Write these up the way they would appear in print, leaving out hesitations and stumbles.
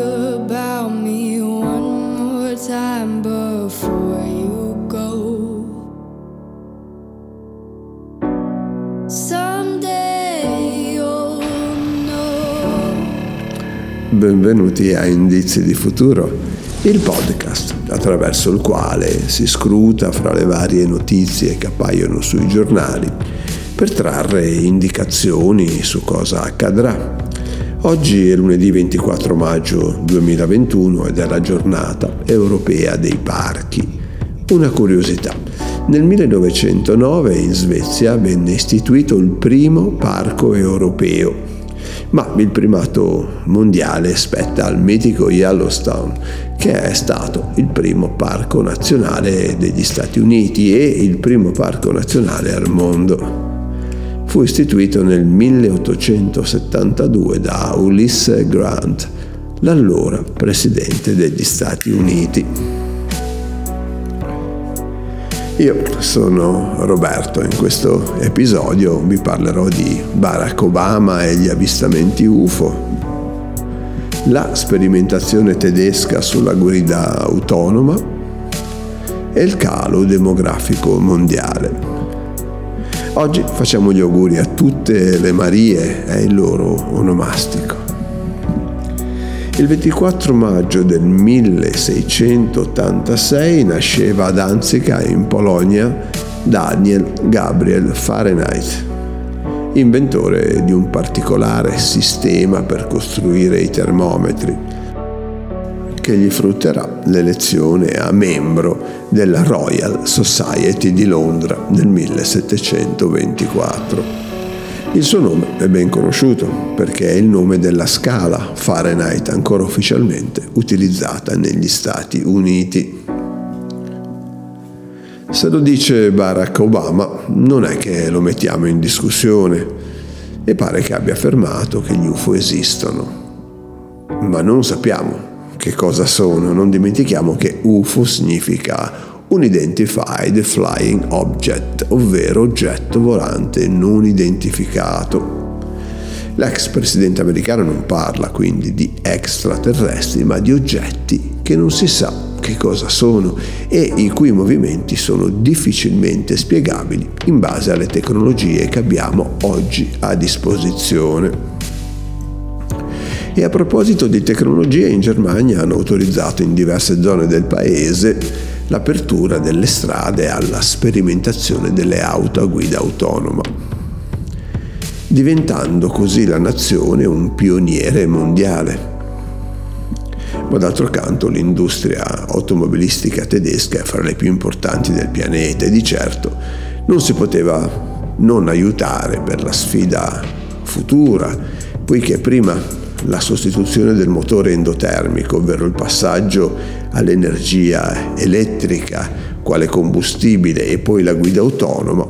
about me one more time before you go. Someday you'll know. Benvenuti a Indizi di Futuro, il podcast attraverso il quale si scruta fra le varie notizie che appaiono sui giornali per trarre indicazioni su cosa accadrà. Oggi è lunedì 24 maggio 2021 ed è la giornata europea dei parchi. Una curiosità, nel 1909 in Svezia venne istituito il primo parco europeo, ma il primato mondiale spetta al mitico Yellowstone, che è stato il primo parco nazionale degli Stati Uniti e il primo parco nazionale al mondo. Fu istituito nel 1872 da Ulysses Grant, l'allora presidente degli Stati Uniti. Io sono Roberto, in questo episodio vi parlerò di Barack Obama e gli avvistamenti UFO, la sperimentazione tedesca sulla guida autonoma e il calo demografico mondiale. Oggi facciamo gli auguri a tutte le Marie, è il loro onomastico. Il 24 maggio del 1686 nasceva a Danzica, in Polonia, Daniel Gabriel Fahrenheit, inventore di un particolare sistema per costruire i termometri, che gli frutterà l'elezione a membro della Royal Society di Londra nel 1724. Il suo nome è ben conosciuto perché è il nome della scala Fahrenheit ancora ufficialmente utilizzata negli Stati Uniti. Se lo dice Barack Obama non è che lo mettiamo in discussione e pare che abbia affermato che gli UFO esistono, ma non sappiamo che cosa sono. Non dimentichiamo che UFO significa Unidentified Flying Object, ovvero oggetto volante non identificato. L'ex presidente americano non parla quindi di extraterrestri, ma di oggetti che non si sa che cosa sono e i cui movimenti sono difficilmente spiegabili in base alle tecnologie che abbiamo oggi a disposizione. E a proposito di tecnologie, in Germania hanno autorizzato in diverse zone del paese l'apertura delle strade alla sperimentazione delle auto a guida autonoma, diventando così la nazione un pioniere mondiale. Ma d'altro canto l'industria automobilistica tedesca è fra le più importanti del pianeta e di certo non si poteva non aiutare per la sfida futura, poiché prima la sostituzione del motore endotermico, ovvero il passaggio all'energia elettrica quale combustibile, e poi la guida autonoma,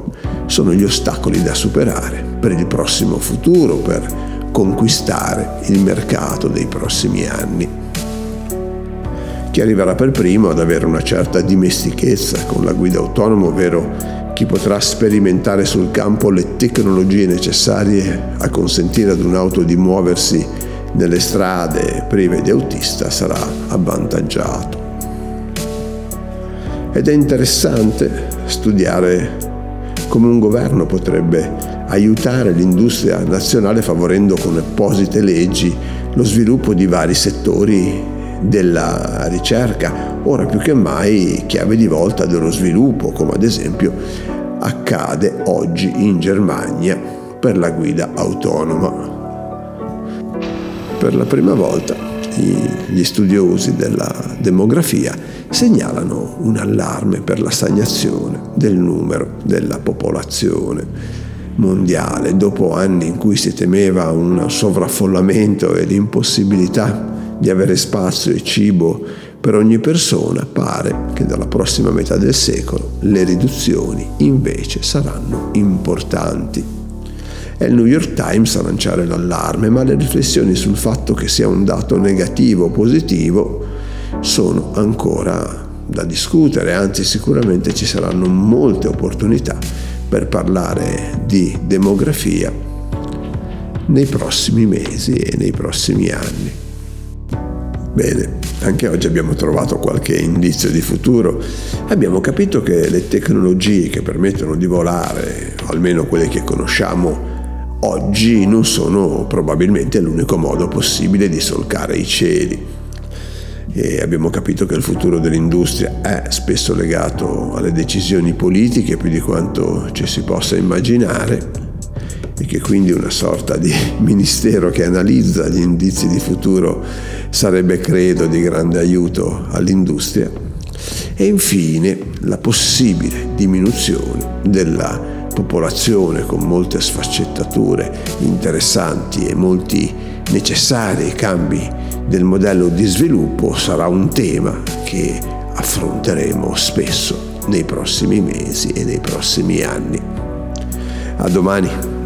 sono gli ostacoli da superare per il prossimo futuro, per conquistare il mercato dei prossimi anni. Chi arriverà per primo ad avere una certa dimestichezza con la guida autonoma, ovvero chi potrà sperimentare sul campo le tecnologie necessarie a consentire ad un'auto di muoversi nelle strade prive di autista, sarà avvantaggiato. Ed è interessante studiare come un governo potrebbe aiutare l'industria nazionale favorendo con apposite leggi lo sviluppo di vari settori della ricerca, ora più che mai chiave di volta dello sviluppo, come ad esempio accade oggi in Germania per la guida autonoma. Per la prima volta gli studiosi della demografia segnalano un allarme per la stagnazione del numero della popolazione mondiale, dopo anni in cui si temeva un sovraffollamento e l'impossibilità di avere spazio e cibo per ogni persona. Pare che dalla prossima metà del secolo le riduzioni invece saranno importanti. È il New York Times a lanciare l'allarme, ma le riflessioni sul fatto che sia un dato negativo o positivo sono ancora da discutere, anzi sicuramente ci saranno molte opportunità per parlare di demografia nei prossimi mesi e nei prossimi anni. Bene, anche oggi abbiamo trovato qualche indizio di futuro. Abbiamo capito che le tecnologie che permettono di volare, almeno quelle che conosciamo oggi, non sono probabilmente l'unico modo possibile di solcare i cieli. E abbiamo capito che il futuro dell'industria è spesso legato alle decisioni politiche più di quanto ci si possa immaginare, e che quindi una sorta di ministero che analizza gli indizi di futuro sarebbe, credo, di grande aiuto all'industria. E infine la possibile diminuzione della popolazione, con molte sfaccettature interessanti e molti necessari cambi del modello di sviluppo, sarà un tema che affronteremo spesso nei prossimi mesi e nei prossimi anni. A domani!